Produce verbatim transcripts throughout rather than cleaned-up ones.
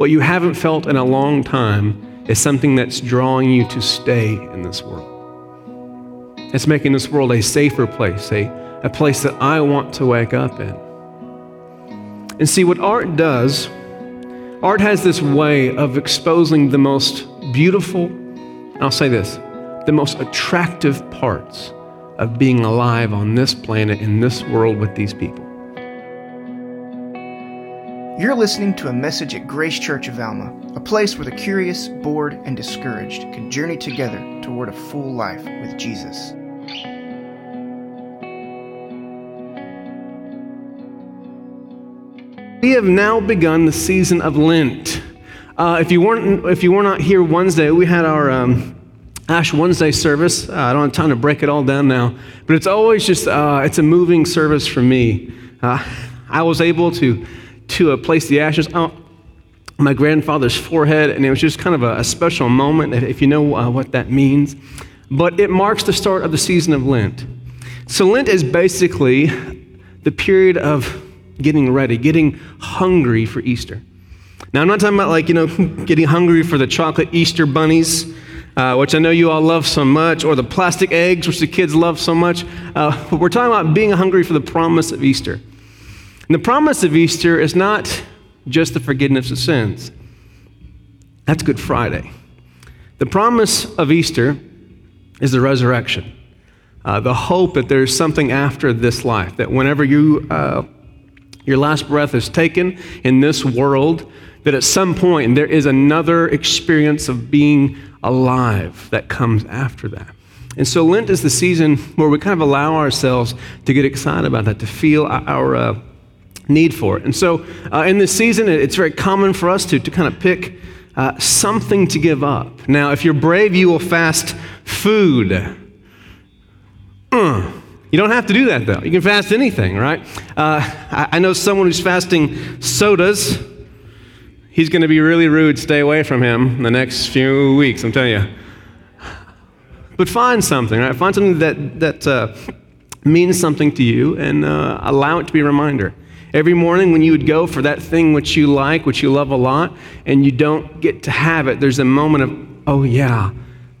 What you haven't felt in a long time is something that's drawing you to stay in this world. It's making this world a safer place, a, a place that I want to wake up in. And see, what art does, art has this way of exposing the most beautiful, I'll say this, the most attractive parts of being alive on this planet, in this world, with these people. You're listening to a message at Grace Church of Alma, a place where the curious, bored, and discouraged can journey together toward a full life with Jesus. We have now begun the season of Lent. Uh, if you weren't, if you were not here Wednesday, we had our um, Ash Wednesday service. Uh, I don't have time to break it all down now, but it's always just uh, it's a moving service for me. Uh, I was able to to uh, place the ashes on my grandfather's forehead, and it was just kind of a, a special moment, if you know uh, what that means. But it marks the start of the season of Lent. So Lent is basically the period of getting ready, getting hungry for Easter. Now, I'm not talking about like, you know, getting hungry for the chocolate Easter bunnies, uh, which I know you all love so much, or the plastic eggs, which the kids love so much. Uh, but we're talking about being hungry for the promise of Easter. And the promise of Easter is not just the forgiveness of sins. That's Good Friday. The promise of Easter is the resurrection, uh, the hope that there's something after this life, that whenever you... Uh, Your last breath is taken in this world, that at some point there is another experience of being alive that comes after that. And so Lent is the season where we kind of allow ourselves to get excited about that, to feel our uh, need for it. And so uh, in this season, it's very common for us to, to kind of pick uh, something to give up. Now, if you're brave, you will fast food. Mm. You don't have to do that, though. You can fast anything, right? Uh, I, I know someone who's fasting sodas. He's going to be really rude. Stay away from him in the next few weeks, I'm telling you. But find something, right? Find something that, that uh, means something to you, and uh, allow it to be a reminder. Every morning when you would go for that thing which you like, which you love a lot, and you don't get to have it, there's a moment of, oh, yeah,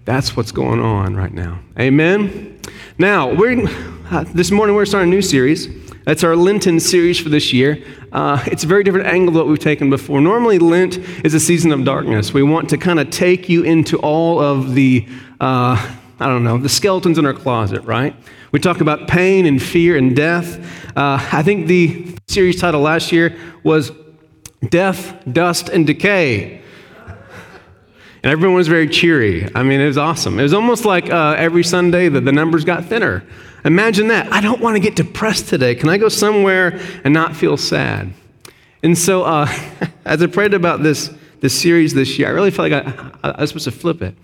that's what's going on right now. Amen? Now, we're... Uh, this morning we're starting a new series. That's our Lenten series for this year. Uh, it's a very different angle than what we've taken before. Normally Lent is a season of darkness. We want to kind of take you into all of the, uh, I don't know, the skeletons in our closet, right? We talk about pain and fear and death. Uh, I think the series title last year was Death, Dust, and Decay. And everyone was very cheery. I mean, it was awesome. It was almost like uh, every Sunday that the numbers got thinner. Imagine that. I don't want to get depressed today. Can I go somewhere and not feel sad? And so uh, as I prayed about this this series this year, I really felt like I, I was supposed to flip it.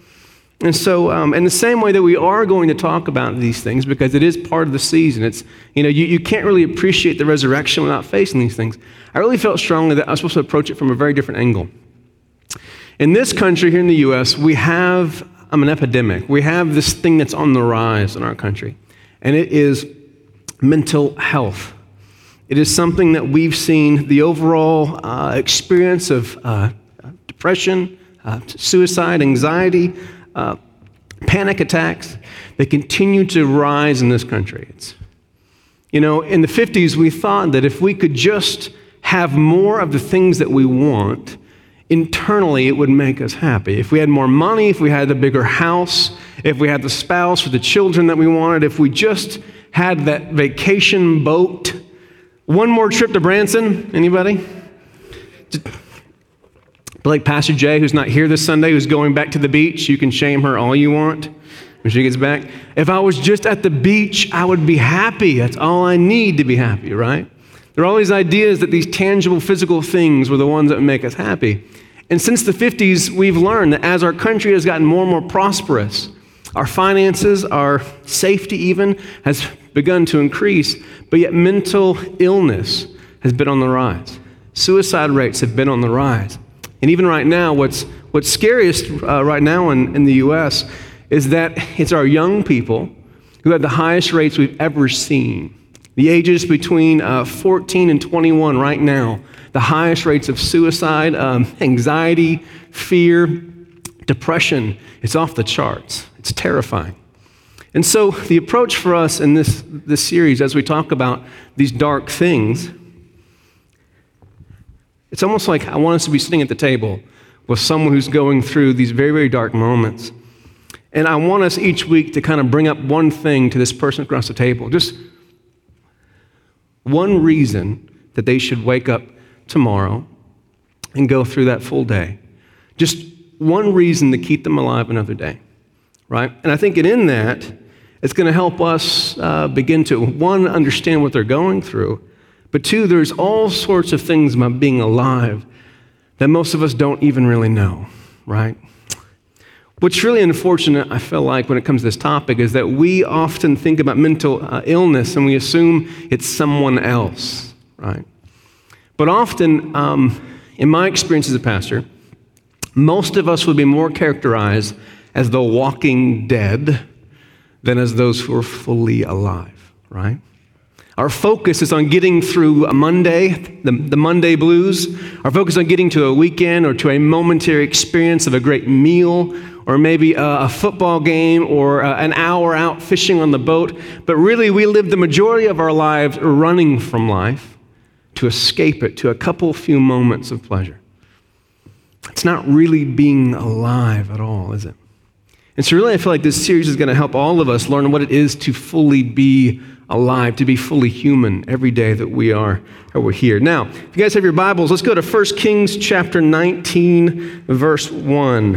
And so um, in the same way that we are going to talk about these things, because it is part of the season, it's, you know, you, you can't really appreciate the resurrection without facing these things. I really felt strongly that I was supposed to approach it from a very different angle. In this country here in the U S, we have um, an epidemic. We have this thing that's on the rise in our country. And it is mental health. It is something that we've seen the overall uh, experience of uh, depression, uh, suicide, anxiety, uh, panic attacks. They continue to rise in this country. It's, you know, in the fifties, we thought that if we could just have more of the things that we want, internally, it would make us happy. If we had more money, if we had a bigger house, if we had the spouse or the children that we wanted, if we just had that vacation boat, one more trip to Branson, anybody? But like Pastor Jay, who's not here this Sunday, who's going back to the beach, you can shame her all you want when she gets back. If I was just at the beach, I would be happy. That's all I need to be happy, right? There are all these ideas that these tangible, physical things were the ones that would make us happy. And since the fifties, we've learned that as our country has gotten more and more prosperous, our finances, our safety even, has begun to increase, but yet mental illness has been on the rise. Suicide rates have been on the rise. And even right now, what's what's scariest uh, right now in, in the U S is that it's our young people who have the highest rates we've ever seen. The ages between uh, fourteen and twenty-one right now, the highest rates of suicide, um, anxiety, fear, depression. It's off the charts. It's terrifying. And so the approach for us in this, this series, as we talk about these dark things, it's almost like I want us to be sitting at the table with someone who's going through these very, very dark moments. And I want us each week to kind of bring up one thing to this person across the table, just one reason that they should wake up tomorrow and go through that full day. Just one reason to keep them alive another day, right? And I think in that, it's going to help us uh, begin to, one, understand what they're going through, but two, there's all sorts of things about being alive that most of us don't even really know, right? What's really unfortunate, I feel like, when it comes to this topic is that we often think about mental uh, illness and we assume it's someone else, right? But often, um, in my experience as a pastor, most of us would be more characterized as the walking dead than as those who are fully alive, right? Our focus is on getting through a Monday, the, the Monday blues. Our focus is on getting to a weekend or to a momentary experience of a great meal or maybe a, a football game or a, an hour out fishing on the boat. But really, we live the majority of our lives running from life to escape it, to a couple few moments of pleasure. It's not really being alive at all, is it? And so really, I feel like this series is going to help all of us learn what it is to fully be alive, to be fully human every day that we are that we're here. Now, if you guys have your Bibles, let's go to First Kings chapter nineteen, verse one.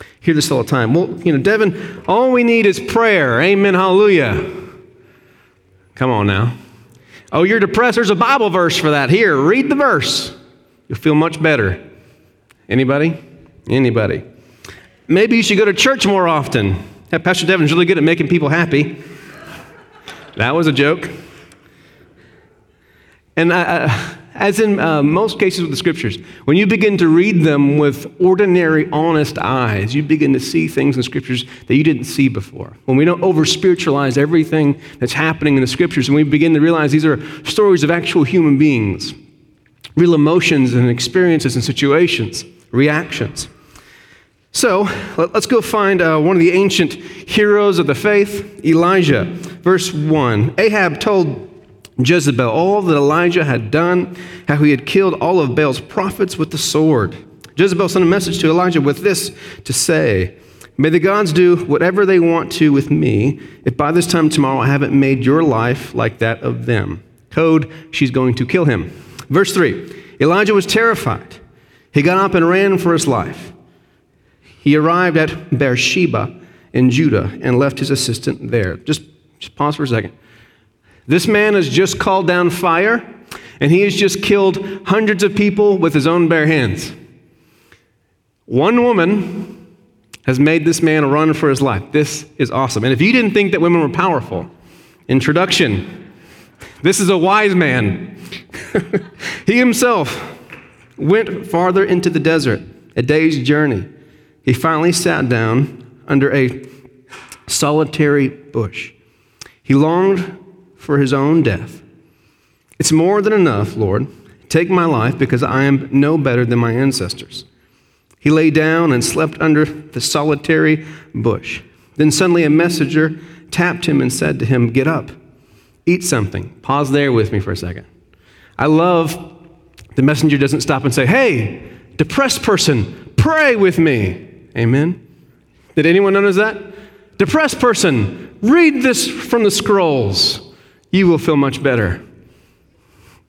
I hear this all the time. Well, you know, Devin, all we need is prayer. Amen, hallelujah. Come on now. Oh, you're depressed. There's a Bible verse for that. Here, read the verse. You'll feel much better. Anybody? Anybody? Maybe you should go to church more often. Yeah, Pastor Devin's really good at making people happy. That was a joke. And I, I, as in uh, most cases with the scriptures, when you begin to read them with ordinary, honest eyes, you begin to see things in the scriptures that you didn't see before. When we don't over-spiritualize everything that's happening in the scriptures, and we begin to realize these are stories of actual human beings, real emotions and experiences and situations, reactions. So, let's go find uh, one of the ancient heroes of the faith, Elijah. Verse one, Ahab told Jezebel all that Elijah had done, how he had killed all of Baal's prophets with the sword. Jezebel sent a message to Elijah with this to say, "May the gods do whatever they want to with me, if by this time tomorrow I haven't made your life like that of them." Code, she's going to kill him. Verse three, Elijah was terrified. He got up and ran for his life. He arrived at Beersheba in Judah and left his assistant there. Just, just pause for a second. This man has just called down fire, and he has just killed hundreds of people with his own bare hands. One woman has made this man run for his life. This is awesome. And if you didn't think that women were powerful, introduction, this is a wise man. He himself went farther into the desert, a day's journey. He finally sat down under a solitary bush. He longed for his own death. "It's more than enough, Lord. Take my life because I am no better than my ancestors." He lay down and slept under the solitary bush. Then suddenly a messenger tapped him and said to him, "Get up, eat something." Pause there with me for a second. I love the messenger doesn't stop and say, "Hey, depressed person, pray with me." Amen. Did anyone notice that? Depressed person, read this from the scrolls. You will feel much better.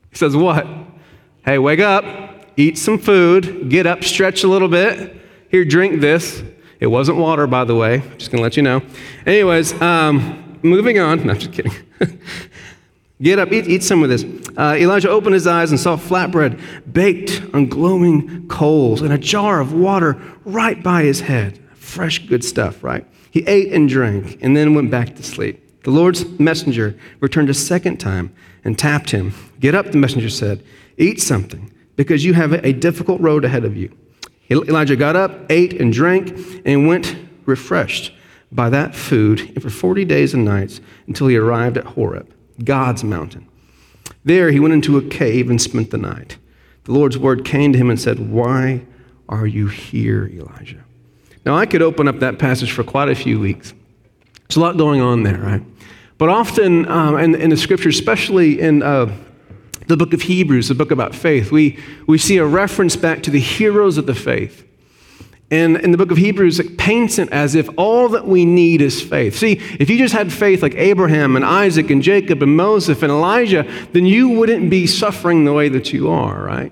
He says what? Hey, wake up, eat some food, get up, stretch a little bit. Here, drink this. It wasn't water, by the way. Just going to let you know. Anyways, um, moving on. No, I'm just kidding. Get up, eat, eat some of this. Uh, Elijah opened his eyes and saw flatbread baked on glowing coals and a jar of water right by his head. Fresh, good stuff, right? He ate and drank and then went back to sleep. The Lord's messenger returned a second time and tapped him. "Get up," the messenger said. "Eat something because you have a difficult road ahead of you." Elijah got up, ate and drank, and went refreshed by that food and for forty days and nights until he arrived at Horeb, God's mountain. There he went into a cave and spent the night. The Lord's word came to him and said, "Why are you here, Elijah?" Now, I could open up that passage for quite a few weeks. There's a lot going on there, right? But often um, in, in the scriptures, especially in uh, the book of Hebrews, the book about faith, we, we see a reference back to the heroes of the faith. And in the book of Hebrews, it paints it as if all that we need is faith. See, if you just had faith like Abraham and Isaac and Jacob and Moses and Elijah, then you wouldn't be suffering the way that you are, right?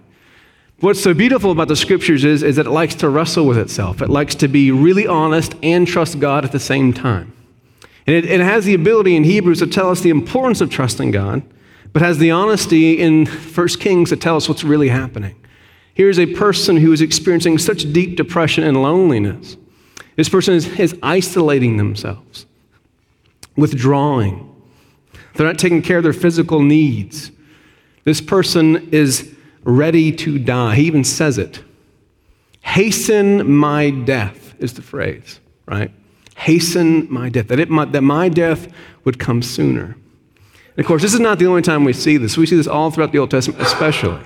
What's so beautiful about the scriptures is, is that it likes to wrestle with itself. It likes to be really honest and trust God at the same time. And it, it has the ability in Hebrews to tell us the importance of trusting God, but has the honesty in First Kings to tell us what's really happening. Here's a person who is experiencing such deep depression and loneliness. This person is, is isolating themselves, withdrawing. They're not taking care of their physical needs. This person is ready to die. He even says it. "Hasten my death" is the phrase, right? Hasten my death, that, it might, that my death would come sooner. And of course, this is not the only time we see this. We see this all throughout the Old Testament, especially.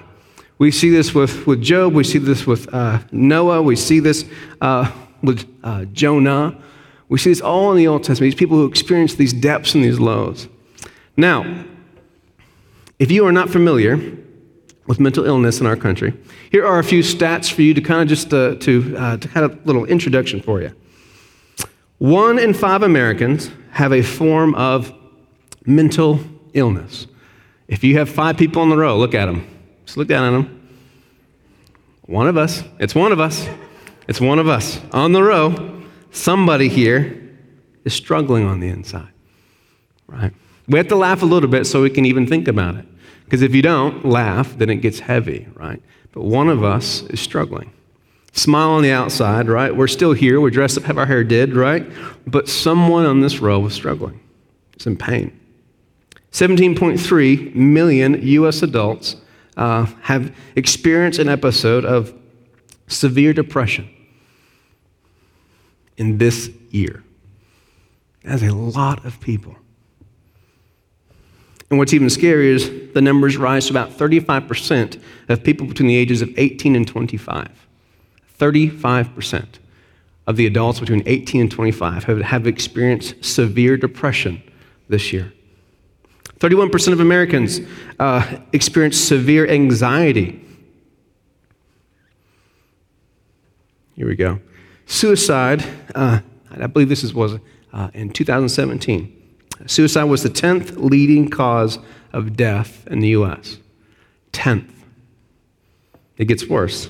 We see this with, with Job. We see this with uh, Noah. We see this uh, with uh, Jonah. We see this all in the Old Testament, these people who experience these depths and these lows. Now, if you are not familiar with mental illness in our country, here are a few stats for you to kind of just uh, to, uh, to kind of a little introduction for you. One in five Americans have a form of mental illness. If you have five people in the row, look at them. Just look down at them. One of us. It's one of us. It's one of us. On the row, somebody here is struggling on the inside, right? We have to laugh a little bit so we can even think about it. Because if you don't laugh, then it gets heavy, right? But one of us is struggling. Smile on the outside, right? We're still here. We're dressed up, have our hair did, right? But someone on this row was struggling. It's in pain. seventeen point three million U S adults Uh, have experienced an episode of severe depression in this year. That's a lot of people. And what's even scarier is the numbers rise to about thirty-five percent of people between the ages of eighteen and twenty-five. thirty-five percent of the adults between eighteen and twenty-five have, have experienced severe depression this year. thirty-one percent of Americans uh, experience severe anxiety. Here we go. Suicide, uh, I believe this is, was uh, in two thousand seventeen. Suicide was the tenth leading cause of death in the U S tenth. It gets worse.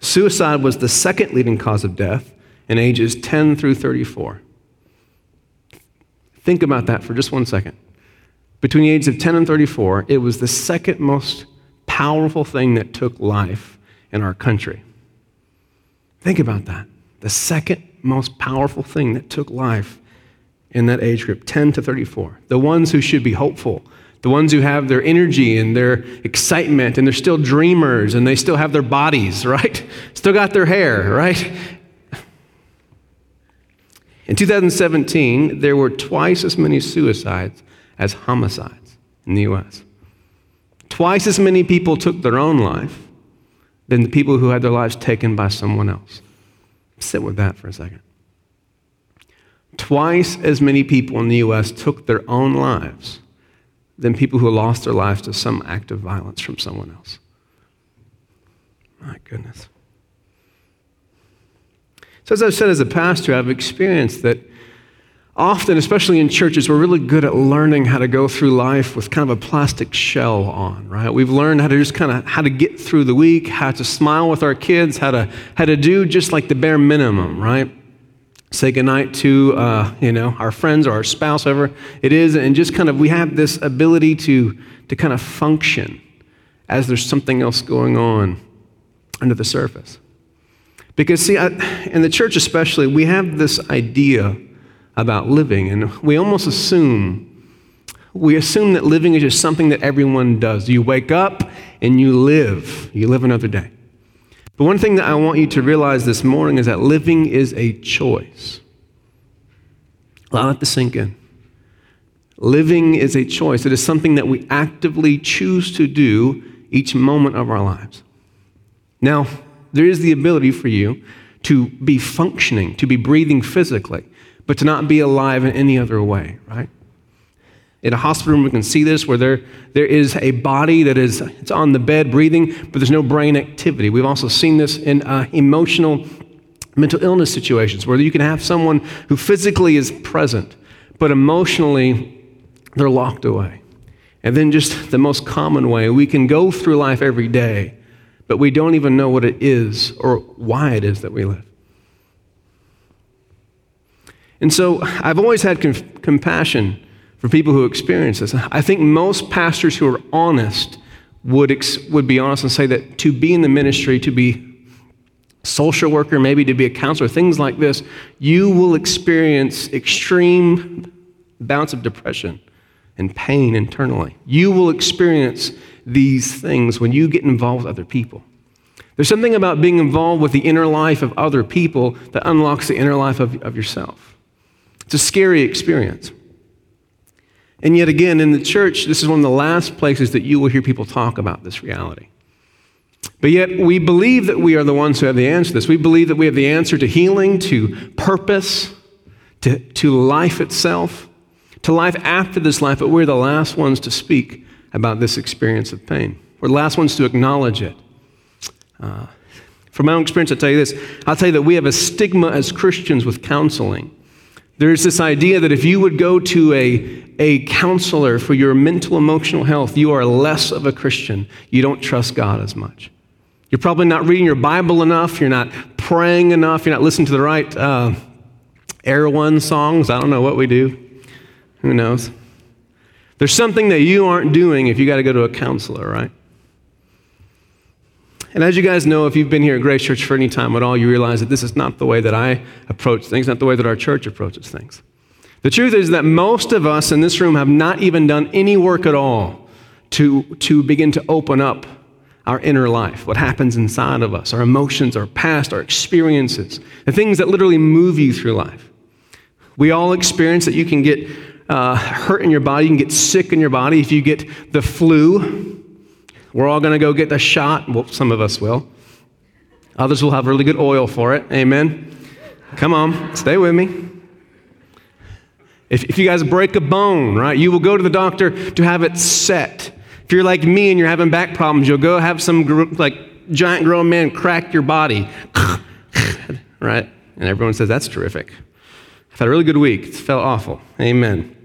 Suicide was the second leading cause of death in ages ten through thirty-four. Think about that for just one second. Between the ages of ten and thirty-four, it was the second most powerful thing that took life in our country. Think about that. The second most powerful thing that took life in that age group, ten to thirty-four. The ones who should be hopeful, the ones who have their energy and their excitement, and they're still dreamers, and they still have their bodies, right? Still got their hair, right? In two thousand seventeen, there were twice as many suicides as homicides in the U S. Twice as many people took their own life than the people who had their lives taken by someone else. Sit with that for a second. Twice as many people in the U S took their own lives than people who lost their lives to some act of violence from someone else. My goodness. So as I've said as a pastor, I've experienced that often, especially in churches, we're really good at learning how to go through life with kind of a plastic shell on, right? We've learned how to just kind of, how to get through the week, how to smile with our kids, how to how to do just like the bare minimum, right? Say goodnight to, uh, you know, our friends or our spouse, whoever it is, and just kind of, we have this ability to, to kind of function as there's something else going on under the surface. Because see, I, in the church especially, we have this idea about living, and we almost assume, we assume that living is just something that everyone does. You wake up and you live, you live another day. But one thing that I want you to realize this morning is that living is a choice. Allow that to sink in. Living is a choice. It is something that we actively choose to do each moment of our lives. Now, there is the ability for you to be functioning, to be breathing physically, but to not be alive in any other way, right? In a hospital room, we can see this, where there, there is a body that is it's on the bed breathing, but there's no brain activity. We've also seen this in uh, emotional, mental illness situations, where you can have someone who physically is present, but emotionally, they're locked away. And then just the most common way, we can go through life every day, but we don't even know what it is or why it is that we live. And so I've always had com- compassion for people who experience this. I think most pastors who are honest would ex- would be honest and say that to be in the ministry, to be social worker, maybe to be a counselor, things like this, you will experience extreme bouts of depression and pain internally. You will experience these things when you get involved with other people. There's something about being involved with the inner life of other people that unlocks the inner life of, of yourself. It's a scary experience. And yet again, in the church, this is one of the last places that you will hear people talk about this reality. But yet, we believe that we are the ones who have the answer to this. We believe that we have the answer to healing, to purpose, to, to life itself, to life after this life, but we're the last ones to speak about this experience of pain. We're the last ones to acknowledge it. Uh, from my own experience, I'll tell you this. I'll tell you that we have a stigma as Christians with counseling. There's this idea that if you would go to a, a counselor for your mental, emotional health, you are less of a Christian. You don't trust God as much. You're probably not reading your Bible enough. You're not praying enough. You're not listening to the right uh, Air One songs. I don't know what we do. Who knows? There's something that you aren't doing if you got to go to a counselor, right? And as you guys know, if you've been here at Grace Church for any time at all, you realize that this is not the way that I approach things, not the way that our church approaches things. The truth is that most of us in this room have not even done any work at all to, to begin to open up our inner life, what happens inside of us, our emotions, our past, our experiences, the things that literally move you through life. We all experience that you can get uh, hurt in your body, you can get sick in your body. If you get the flu, we're all going to go get the shot. Well, some of us will. Others will have really good oil for it. Amen. Come on, stay with me. If, if you guys break a bone, right, you will go to the doctor to have it set. If you're like me and you're having back problems, you'll go have some gr- like giant grown man crack your body, right? And everyone says, that's terrific. I've had a really good week. It felt awful. Amen.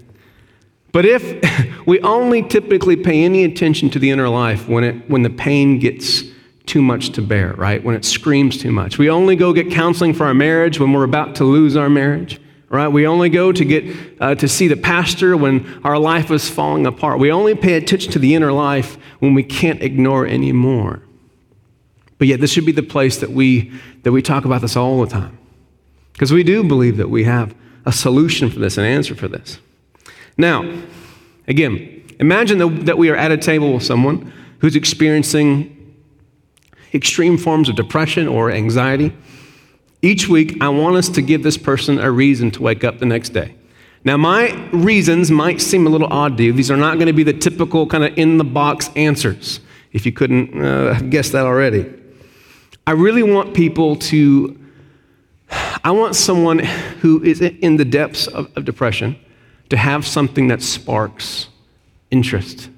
But if we only typically pay any attention to the inner life when it when the pain gets too much to bear, right? When it screams too much. We only go get counseling for our marriage when we're about to lose our marriage, right? We only go to get uh, to see the pastor when our life is falling apart. We only pay attention to the inner life when we can't ignore anymore. But yet, this should be the place that we that we talk about this all the time, because we do believe that we have a solution for this, an answer for this. Now, again, imagine that, that we are at a table with someone who's experiencing extreme forms of depression or anxiety. Each week, I want us to give this person a reason to wake up the next day. Now, my reasons might seem a little odd to you. These are not going to be the typical kind of in-the-box answers, if you couldn't uh, guess that already. I really want people to, I want someone who is in the depths of, of depression to have something that sparks interest,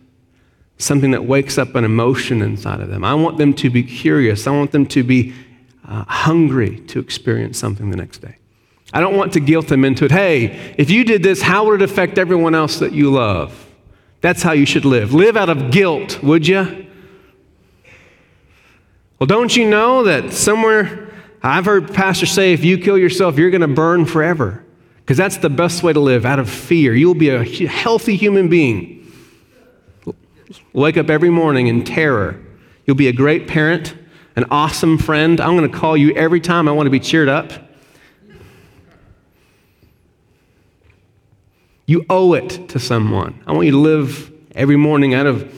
something that wakes up an emotion inside of them. I want them to be curious. I want them to be uh, hungry to experience something the next day. I don't want to guilt them into it. Hey, if you did this, how would it affect everyone else that you love? That's how you should live. Live out of guilt, would you? Well, don't you know that somewhere, I've heard pastors say, if you kill yourself, you're going to burn forever. Because that's the best way to live, out of fear. You'll be a healthy human being. Wake up every morning in terror. You'll be a great parent, an awesome friend. I'm going to call you every time I want to be cheered up. You owe it to someone. I want you to live every morning out of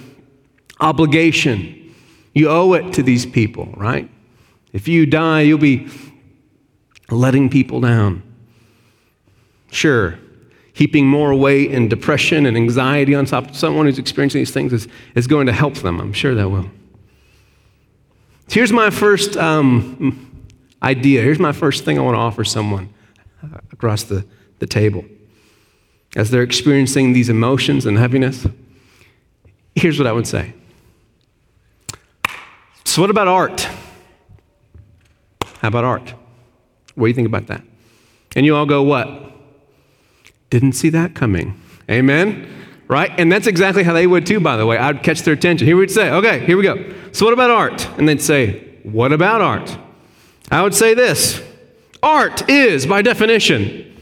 obligation. You owe it to these people, right? If you die, you'll be letting people down. Sure, heaping more weight and depression and anxiety on top of someone who's experiencing these things is, is going to help them. I'm sure that will. Here's my first um, idea. Here's my first thing I want to offer someone across the, the table. As they're experiencing these emotions and heaviness, here's what I would say. So what about art? How about art? What do you think about that? And you all go, what? Didn't see that coming. Amen? Right? And that's exactly how they would too, by the way. I'd catch their attention. Here we'd say, okay, here we go. So what about art? And they'd say, what about art? I would say this. Art is, by definition,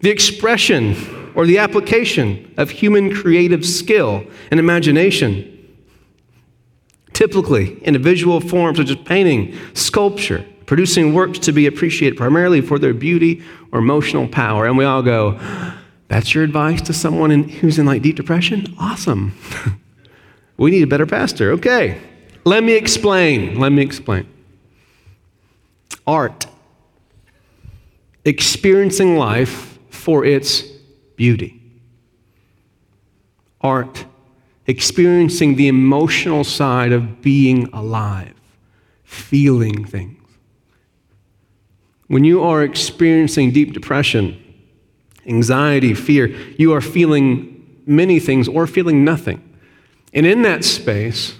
the expression or the application of human creative skill and imagination, typically in a visual form such as painting, sculpture, producing works to be appreciated primarily for their beauty or emotional power. And we all go, that's your advice to someone in, who's in like deep depression? Awesome. We need a better pastor. Okay. Let me explain. Let me explain. Art. Experiencing life for its beauty. Art. Experiencing the emotional side of being alive. Feeling things. When you are experiencing deep depression, anxiety, fear, you are feeling many things or feeling nothing. And in that space,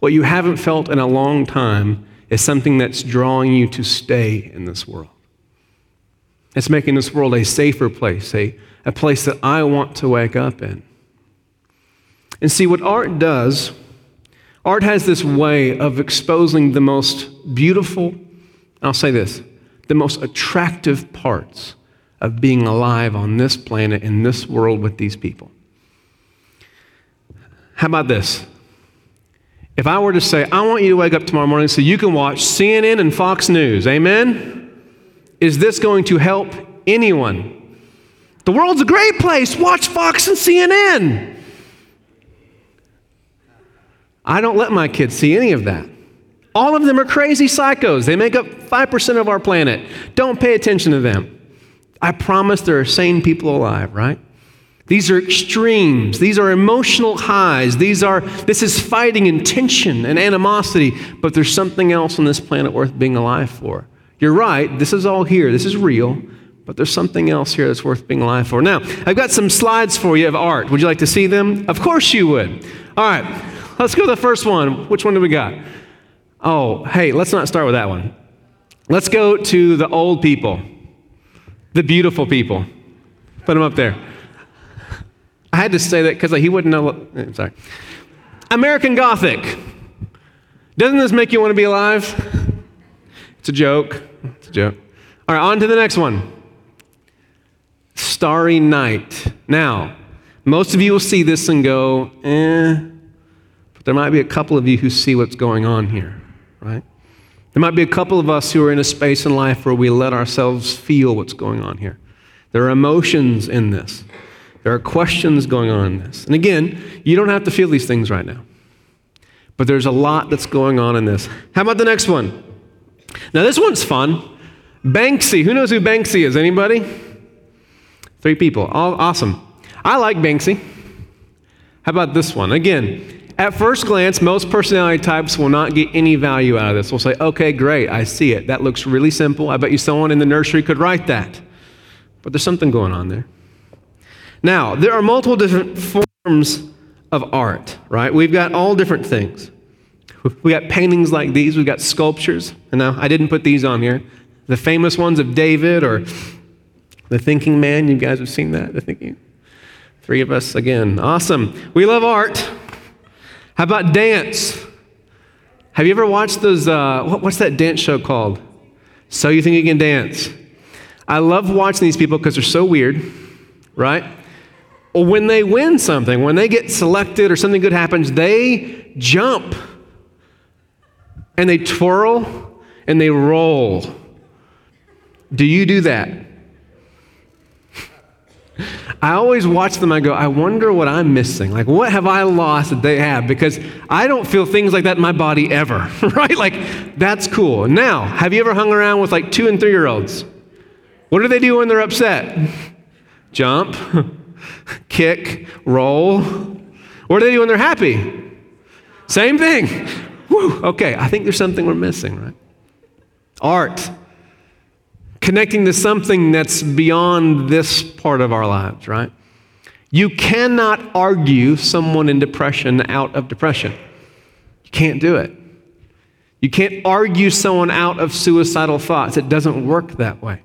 what you haven't felt in a long time is something that's drawing you to stay in this world. It's making this world a safer place, a, a place that I want to wake up in. And see, what art does, art has this way of exposing the most beautiful, I'll say this, the most attractive parts of being alive on this planet, in this world with these people. How about this? If I were to say, I want you to wake up tomorrow morning so you can watch C N N and Fox News, amen? Is this going to help anyone? The world's a great place. Watch Fox and C N N. I don't let my kids see any of that. All of them are crazy psychos. They make up five percent of our planet. Don't pay attention to them. I promise there are sane people alive, right? These are extremes. These are emotional highs. These are, this is fighting and tension and animosity, but there's something else on this planet worth being alive for. You're right. This is all here. This is real, but there's something else here that's worth being alive for. Now, I've got some slides for you of art. Would you like to see them? Of course you would. All right. Let's go to the first one. Which one do we got? Oh, hey, let's not start with that one. Let's go to the old people, the beautiful people. Put them up there. I had to say that because like, he wouldn't know what, sorry. American Gothic. Doesn't this make you want to be alive? It's a joke. It's a joke. All right, on to the next one. Starry Night. Now, most of you will see this and go, eh. But there might be a couple of you who see what's going on here. Right? There might be a couple of us who are in a space in life where we let ourselves feel what's going on here. There are emotions in this. There are questions going on in this. And again, you don't have to feel these things right now. But there's a lot that's going on in this. How about the next one? Now this one's fun. Banksy. Who knows who Banksy is? Anybody? Three people. All awesome. I like Banksy. How about this one? Again, at first glance, most personality types will not get any value out of this. We'll say, okay, great, I see it. That looks really simple. I bet you someone in the nursery could write that. But there's something going on there. Now, there are multiple different forms of art, right? We've got all different things. We've got paintings like these. We've got sculptures. And now, I didn't put these on here. The famous ones of David or the Thinking Man. You guys have seen that, I think. Three of us again. Awesome. We love art. How about dance? Have you ever watched those, uh, what, what's that dance show called? So You Think You Can Dance. I love watching these people because they're so weird, right? Or when they win something, when they get selected or something good happens, they jump and they twirl and they roll. Do you do that? I always watch them, I go, I wonder what I'm missing. Like, what have I lost that they have? Because I don't feel things like that in my body ever, right? Like, that's cool. Now, have you ever hung around with like two and three-year-olds? What do they do when they're upset? Jump, kick, roll. What do they do when they're happy? Same thing. whew, okay, I think there's something we're missing, right? Art. Connecting to something that's beyond this part of our lives, right? You cannot argue someone in depression out of depression. You can't do it. You can't argue someone out of suicidal thoughts. It doesn't work that way.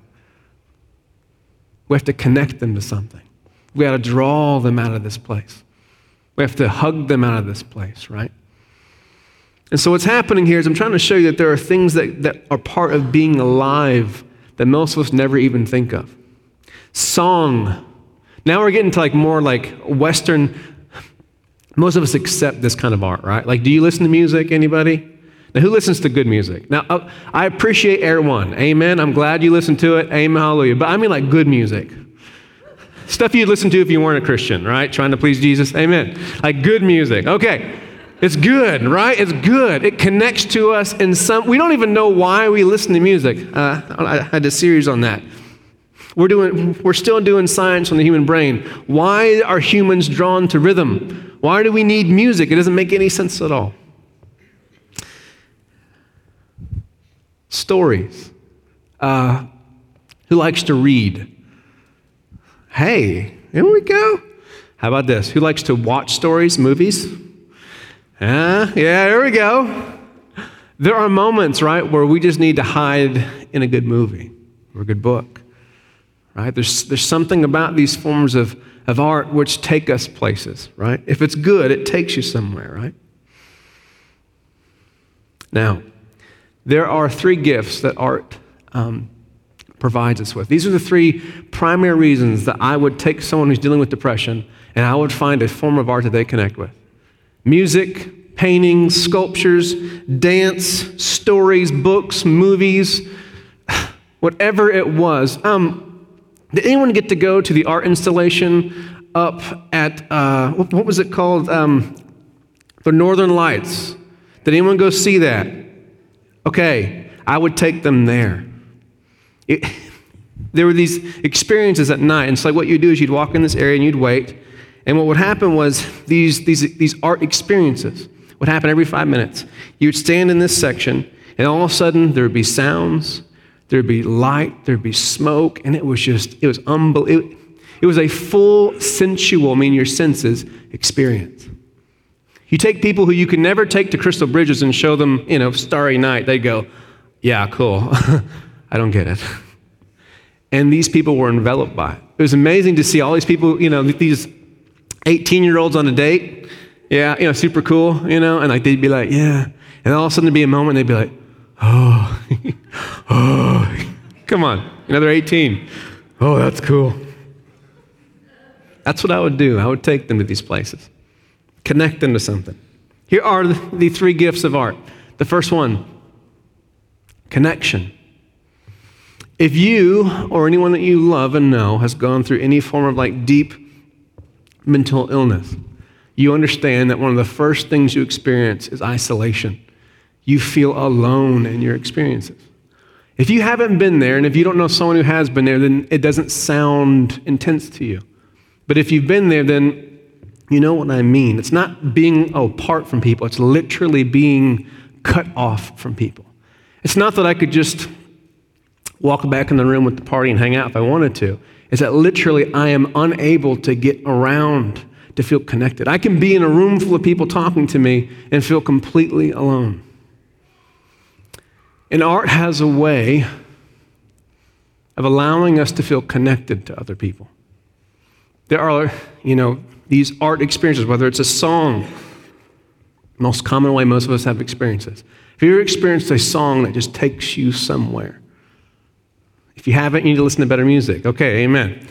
We have to connect them to something. We got to draw them out of this place. We have to hug them out of this place, right? And so what's happening here is I'm trying to show you that there are things that, that are part of being alive that most of us never even think of. Song. Now we're getting to like more like Western. Most of us accept this kind of art, right? Like, do you listen to music, anybody? Now, who listens to good music? Now, uh, I appreciate Air One. Amen. I'm glad you listen to it. Amen. Hallelujah. But I mean like good music. Stuff you'd listen to if you weren't a Christian, right? Trying to please Jesus. Amen. Like good music. Okay. It's good, right? It's good. It connects to us in some, we don't even know why we listen to music. Uh, I had a series on that. We're doing, we're still doing science on the human brain. Why are humans drawn to rhythm? Why do we need music? It doesn't make any sense at all. Stories. Uh, who likes to read? Hey, here we go. How about this? Who likes to watch stories, movies? Yeah, yeah, here we go. There are moments, right, where we just need to hide in a good movie or a good book, right? There's there's something about these forms of, of art which take us places, right? If it's good, it takes you somewhere, right? Now, there are three gifts that art um, provides us with. These are the three primary reasons that I would take someone who's dealing with depression and I would find a form of art that they connect with. Music, paintings, sculptures, dance, stories, books, movies, whatever it was. Um, did anyone get to go to the art installation up at, uh, what, what was it called? Um, the Northern Lights. Did anyone go see that? Okay, I would take them there. It, there were these experiences at night, and so what you'd do is you'd walk in this area and you'd wait. And what would happen was these, these, these art experiences would happen every five minutes. You'd stand in this section, and all of a sudden there would be sounds, there would be light, there would be smoke, and it was just, it was unbelievable. It, it was a full sensual, I mean your senses, experience. You take people who you can never take to Crystal Bridges and show them, you know, Starry Night, they go, yeah, cool, I don't get it. And these people were enveloped by it. It was amazing to see all these people, you know, these eighteen-year-olds on a date, yeah, you know, super cool, you know, and like they'd be like, yeah, and all of a sudden there'd be a moment and they'd be like, oh, oh, come on, another eighteen, oh, that's cool. That's what I would do. I would take them to these places, connect them to something. Here are the three gifts of art. The first one, connection. If you or anyone that you love and know has gone through any form of like deep mental illness, you understand that one of the first things you experience is isolation. You feel alone in your experiences. If you haven't been there, and if you don't know someone who has been there, then it doesn't sound intense to you. But if you've been there, then you know what I mean. It's not being apart from people. It's literally being cut off from people. It's not that I could just walk back in the room with the party and hang out if I wanted to. Is that literally I am unable to get around to feel connected. I can be in a room full of people talking to me and feel completely alone. And art has a way of allowing us to feel connected to other people. There are, you know, these art experiences, whether it's a song, most common way most of us have experiences. If you've ever experienced a song that just takes you somewhere, if you haven't, you need to listen to better music. Okay, amen.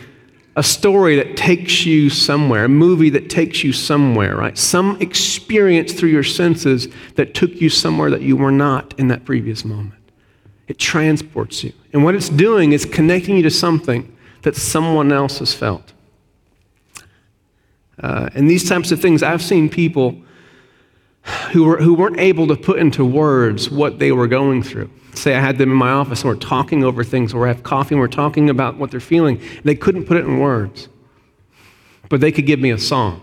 A story that takes you somewhere, a movie that takes you somewhere, right? Some experience through your senses that took you somewhere that you were not in that previous moment. It transports you. And what it's doing is connecting you to something that someone else has felt. Uh, and these types of things, I've seen people who were who weren't able to put into words what they were going through. Say I had them in my office and we're talking over things, or I have coffee and we're talking about what they're feeling. They couldn't put it in words, but they could give me a song.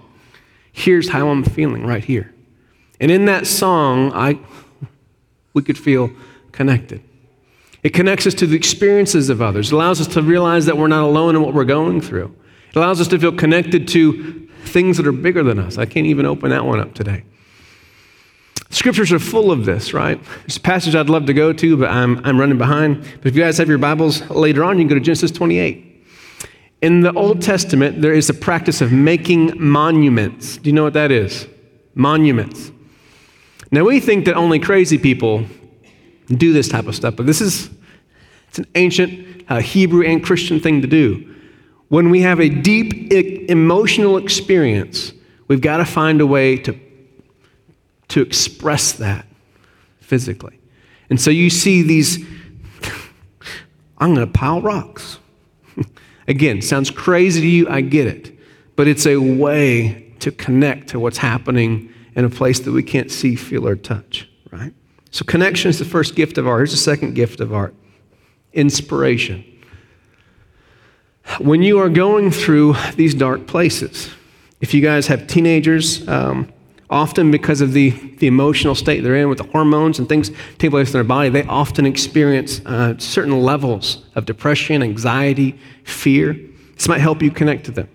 Here's how I'm feeling right here. And in that song, I we could feel connected. It connects us to the experiences of others. It allows us to realize that we're not alone in what we're going through. It allows us to feel connected to things that are bigger than us. I can't even open that one up today. Scriptures are full of this, right? There's a passage I'd love to go to, but I'm I'm running behind. But if you guys have your Bibles later on, you can go to Genesis twenty-eight. In the Old Testament, there is a practice of making monuments. Do you know what that is? Monuments. Now, we think that only crazy people do this type of stuff, but this is it's an ancient uh, Hebrew and Christian thing to do. When we have a deep e- emotional experience, we've got to find a way to to express that physically. And so you see these, I'm going to pile rocks. Again, sounds crazy to you, I get it. But it's a way to connect to what's happening in a place that we can't see, feel, or touch, right? So connection is the first gift of art. Here's the second gift of art, inspiration. When you are going through these dark places, if you guys have teenagers, um, often because of the, the emotional state they're in with the hormones and things taking place in their body, they often experience uh, certain levels of depression, anxiety, fear. This might help you connect to them.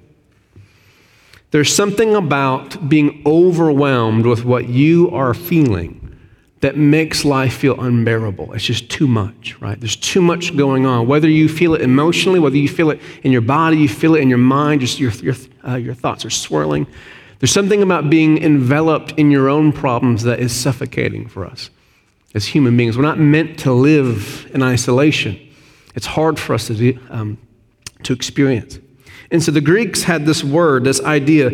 There's something about being overwhelmed with what you are feeling that makes life feel unbearable. It's just too much, right? There's too much going on. Whether you feel it emotionally, whether you feel it in your body, you feel it in your mind, just your, your, uh, your thoughts are swirling. There's something about being enveloped in your own problems that is suffocating for us as human beings. We're not meant to live in isolation. It's hard for us to do, um, to experience. And so the Greeks had this word, this idea,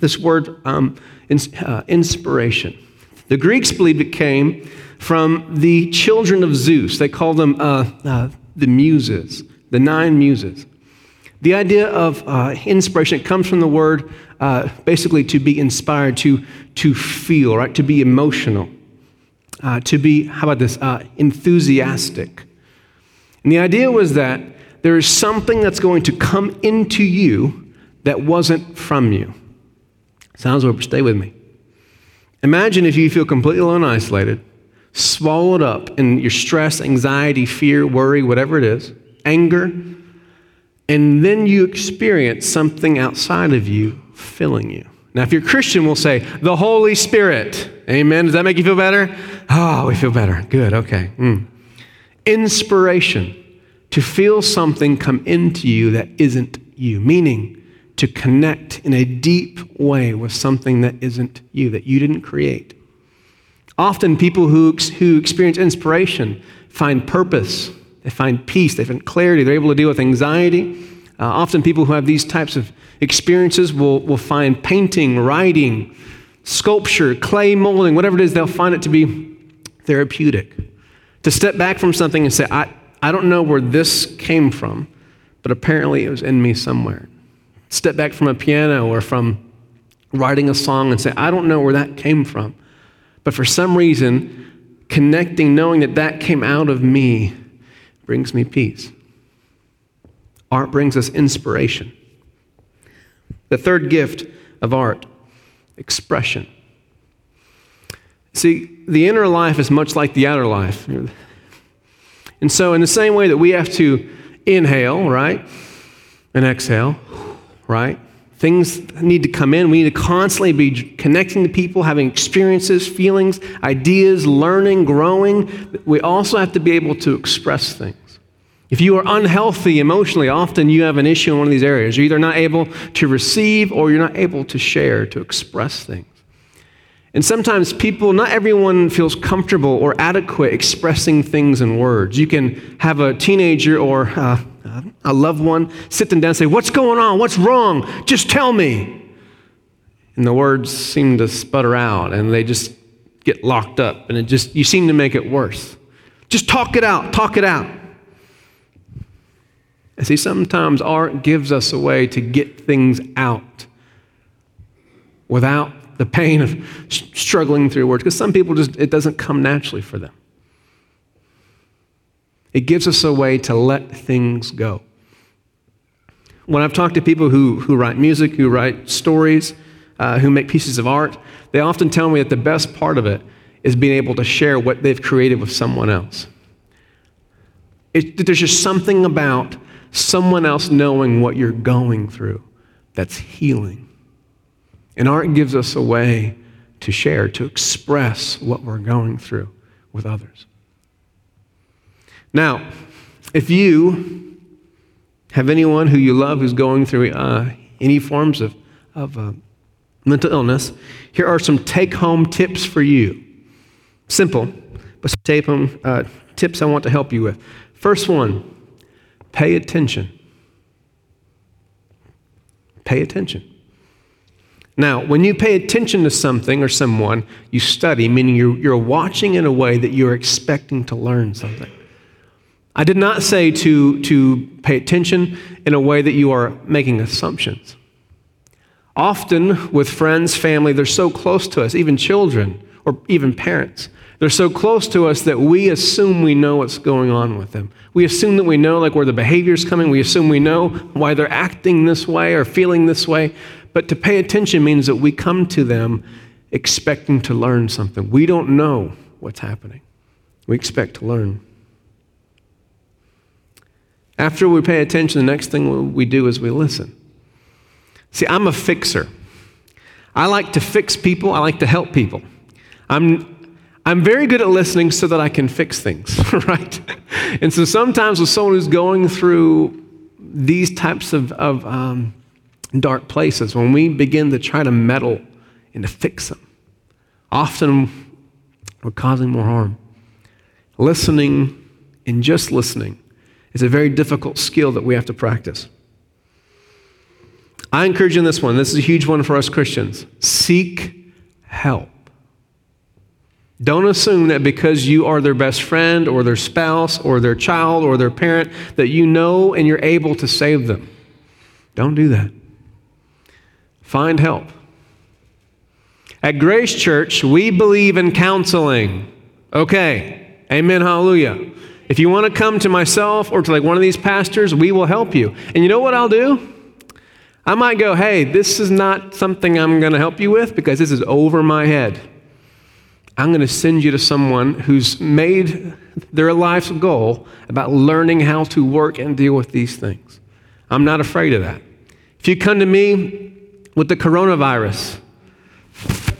this word um, in, uh, inspiration. The Greeks believed it came from the children of Zeus. They called them uh, uh, the Muses, the nine Muses. The idea of uh, inspiration, it comes from the word uh, basically to be inspired, to to feel, right? To be emotional, uh, to be, how about this, uh, enthusiastic. And the idea was that there is something that's going to come into you that wasn't from you. Sounds over, stay with me. Imagine if you feel completely alone, isolated, swallowed up in your stress, anxiety, fear, worry, whatever it is, anger, and then you experience something outside of you filling you. Now, if you're Christian, we'll say, the Holy Spirit. Amen. Does that make you feel better? Oh, we feel better. Good. Okay. Mm. Inspiration. To feel something come into you that isn't you. Meaning, to connect in a deep way with something that isn't you, that you didn't create. Often, people who, who experience inspiration find purpose. They find peace, they find clarity, they're able to deal with anxiety. Uh, often people who have these types of experiences will, will find painting, writing, sculpture, clay molding, whatever it is, they'll find it to be therapeutic. To step back from something and say, I, I don't know where this came from, but apparently it was in me somewhere. Step back from a piano or from writing a song and say, I don't know where that came from, but for some reason, connecting, knowing that that came out of me, brings me peace. Art brings us inspiration. The third gift of art, expression. See, the inner life is much like the outer life. And so in the same way that we have to inhale, right, and exhale, right, things need to come in. We need to constantly be connecting to people, having experiences, feelings, ideas, learning, growing. We also have to be able to express things. If you are unhealthy emotionally, often you have an issue in one of these areas. You're either not able to receive or you're not able to share, to express things. And sometimes people, not everyone feels comfortable or adequate expressing things in words. You can have a teenager or uh, a loved one sit them down and say, what's going on? What's wrong? Just tell me. And the words seem to sputter out and they just get locked up and it just, you seem to make it worse. Just talk it out, talk it out. And see, sometimes art gives us a way to get things out without the pain of struggling through words, because some people just, it doesn't come naturally for them. It gives us a way to let things go. When I've talked to people who, who write music, who write stories, uh, who make pieces of art, they often tell me that the best part of it is being able to share what they've created with someone else. It, there's just something about someone else knowing what you're going through that's healing. And art gives us a way to share, to express what we're going through with others. Now, if you have anyone who you love who's going through uh, any forms of, of uh, mental illness, here are some take-home tips for you. Simple, but some take-home uh, tips I want to help you with. First one, pay attention. Pay attention. Now, when you pay attention to something or someone, you study, meaning you're, you're watching in a way that you're expecting to learn something. I did not say to, to pay attention in a way that you are making assumptions. Often with friends, family, they're so close to us, even children or even parents, they're so close to us that we assume we know what's going on with them. We assume that we know like where the behavior's coming. We assume we know why they're acting this way or feeling this way. But to pay attention means that we come to them expecting to learn something. We don't know what's happening. We expect to learn. After we pay attention, the next thing we do is we listen. See, I'm a fixer. I like to fix people. I like to help people. I'm I'm very good at listening so that I can fix things, right? And so sometimes with someone who's going through these types of, of um, dark places, when we begin to try to meddle and to fix them, often we're causing more harm. Listening and just listening is a very difficult skill that we have to practice. I encourage you in this one. This is a huge one for us Christians. Seek help. Don't assume that because you are their best friend or their spouse or their child or their parent that you know and you're able to save them. Don't do that. Find help. At Grace Church, we believe in counseling. Okay. Amen. Hallelujah. If you want to come to myself or to like one of these pastors, we will help you. And you know what I'll do? I might go, hey, this is not something I'm going to help you with because this is over my head. I'm going to send you to someone who's made their life's goal about learning how to work and deal with these things. I'm not afraid of that. If you come to me with the coronavirus,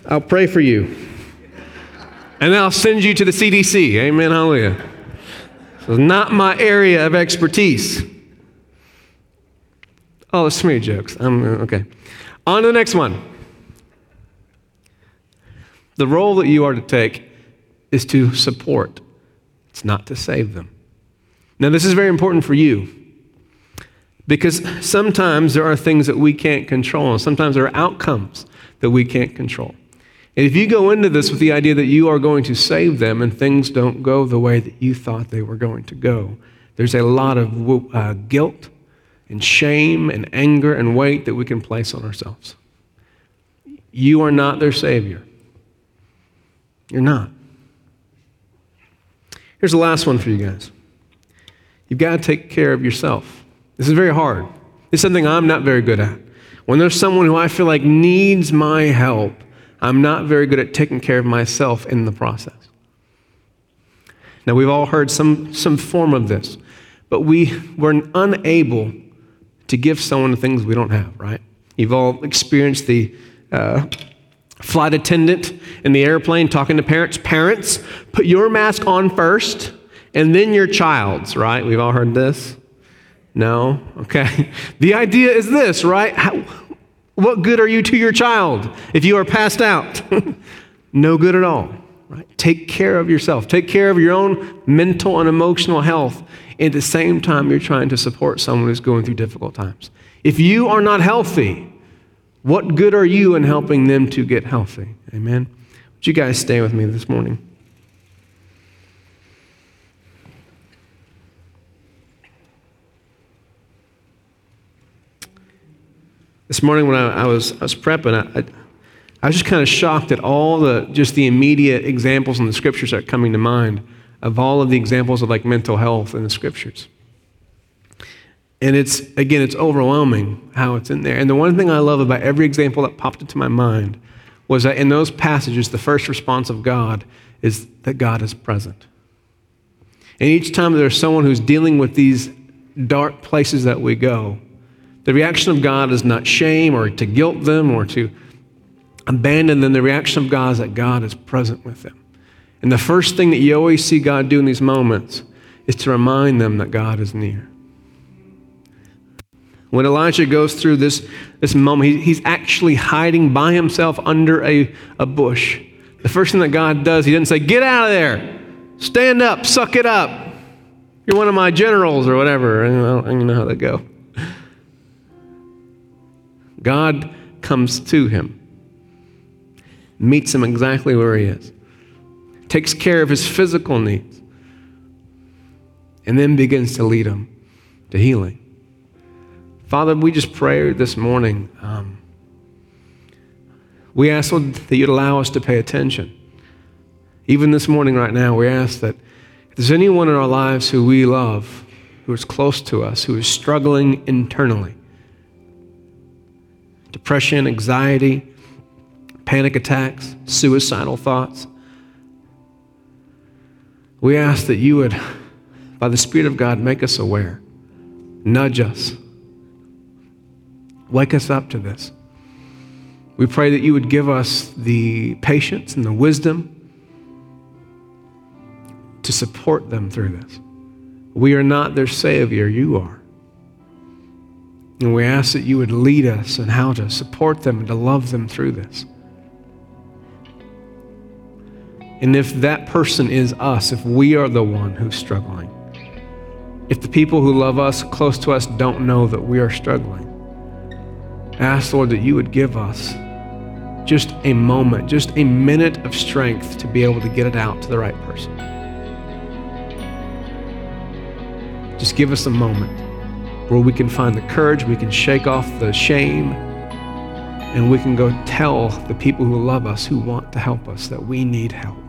I'll pray for you. And then I'll send you to the C D C. Amen, hallelujah. It's not my area of expertise. Oh, it's smear jokes. I'm, okay. On to the next one. The role that you are to take is to support. It's not to save them. Now, this is very important for you because sometimes there are things that we can't control, and sometimes there are outcomes that we can't control. And if you go into this with the idea that you are going to save them and things don't go the way that you thought they were going to go, there's a lot of uh, guilt and shame and anger and weight that we can place on ourselves. You are not their savior. You're not. Here's the last one for you guys. You've got to take care of yourself. This is very hard. It's something I'm not very good at. When there's someone who I feel like needs my help, I'm not very good at taking care of myself in the process. Now, we've all heard some, some form of this, but we, we're unable to give someone the things we don't have, right? You've all experienced the... Uh, Flight attendant in the airplane talking to parents. Parents, put your mask on first and then your child's, right? We've all heard this. No? Okay. The idea is this, right? How, what good are you to your child if you are passed out? No good at all, right? Take care of yourself. Take care of your own mental and emotional health. And at the same time, you're trying to support someone who's going through difficult times. If you are not healthy, what good are you in helping them to get healthy? Amen. Would you guys stay with me this morning? This morning when I, I was I was prepping, I, I, I was just kind of shocked at all the just the immediate examples in the scriptures that are coming to mind of all of the examples of like mental health in the scriptures. And it's, again, it's overwhelming how it's in there. And the one thing I love about every example that popped into my mind was that in those passages, the first response of God is that God is present. And each time there's someone who's dealing with these dark places that we go, the reaction of God is not shame or to guilt them or to abandon them. The reaction of God is that God is present with them. And the first thing that you always see God do in these moments is to remind them that God is near. When Elijah goes through this, this moment, he, he's actually hiding by himself under a, a bush. The first thing that God does, he doesn't say, get out of there, stand up, suck it up. You're one of my generals or whatever. I don't, I don't know how that go. God comes to him, meets him exactly where he is, takes care of his physical needs, and then begins to lead him to healing. Father, we just pray this morning. Um, we ask, Lord, that you'd allow us to pay attention. Even this morning right now, we ask that if there's anyone in our lives who we love, who is close to us, who is struggling internally, depression, anxiety, panic attacks, suicidal thoughts. We ask that you would, by the Spirit of God, make us aware, nudge us, wake us up to this. We pray that you would give us the patience and the wisdom to support them through this. We are not their Savior, you are. And we ask that you would lead us in how to support them and to love them through this. And if that person is us, if we are the one who's struggling, if the people who love us, close to us, don't know that we are struggling, ask, Lord, that you would give us just a moment, just a minute of strength to be able to get it out to the right person. Just give us a moment where we can find the courage, we can shake off the shame, and we can go tell the people who love us, who want to help us, that we need help.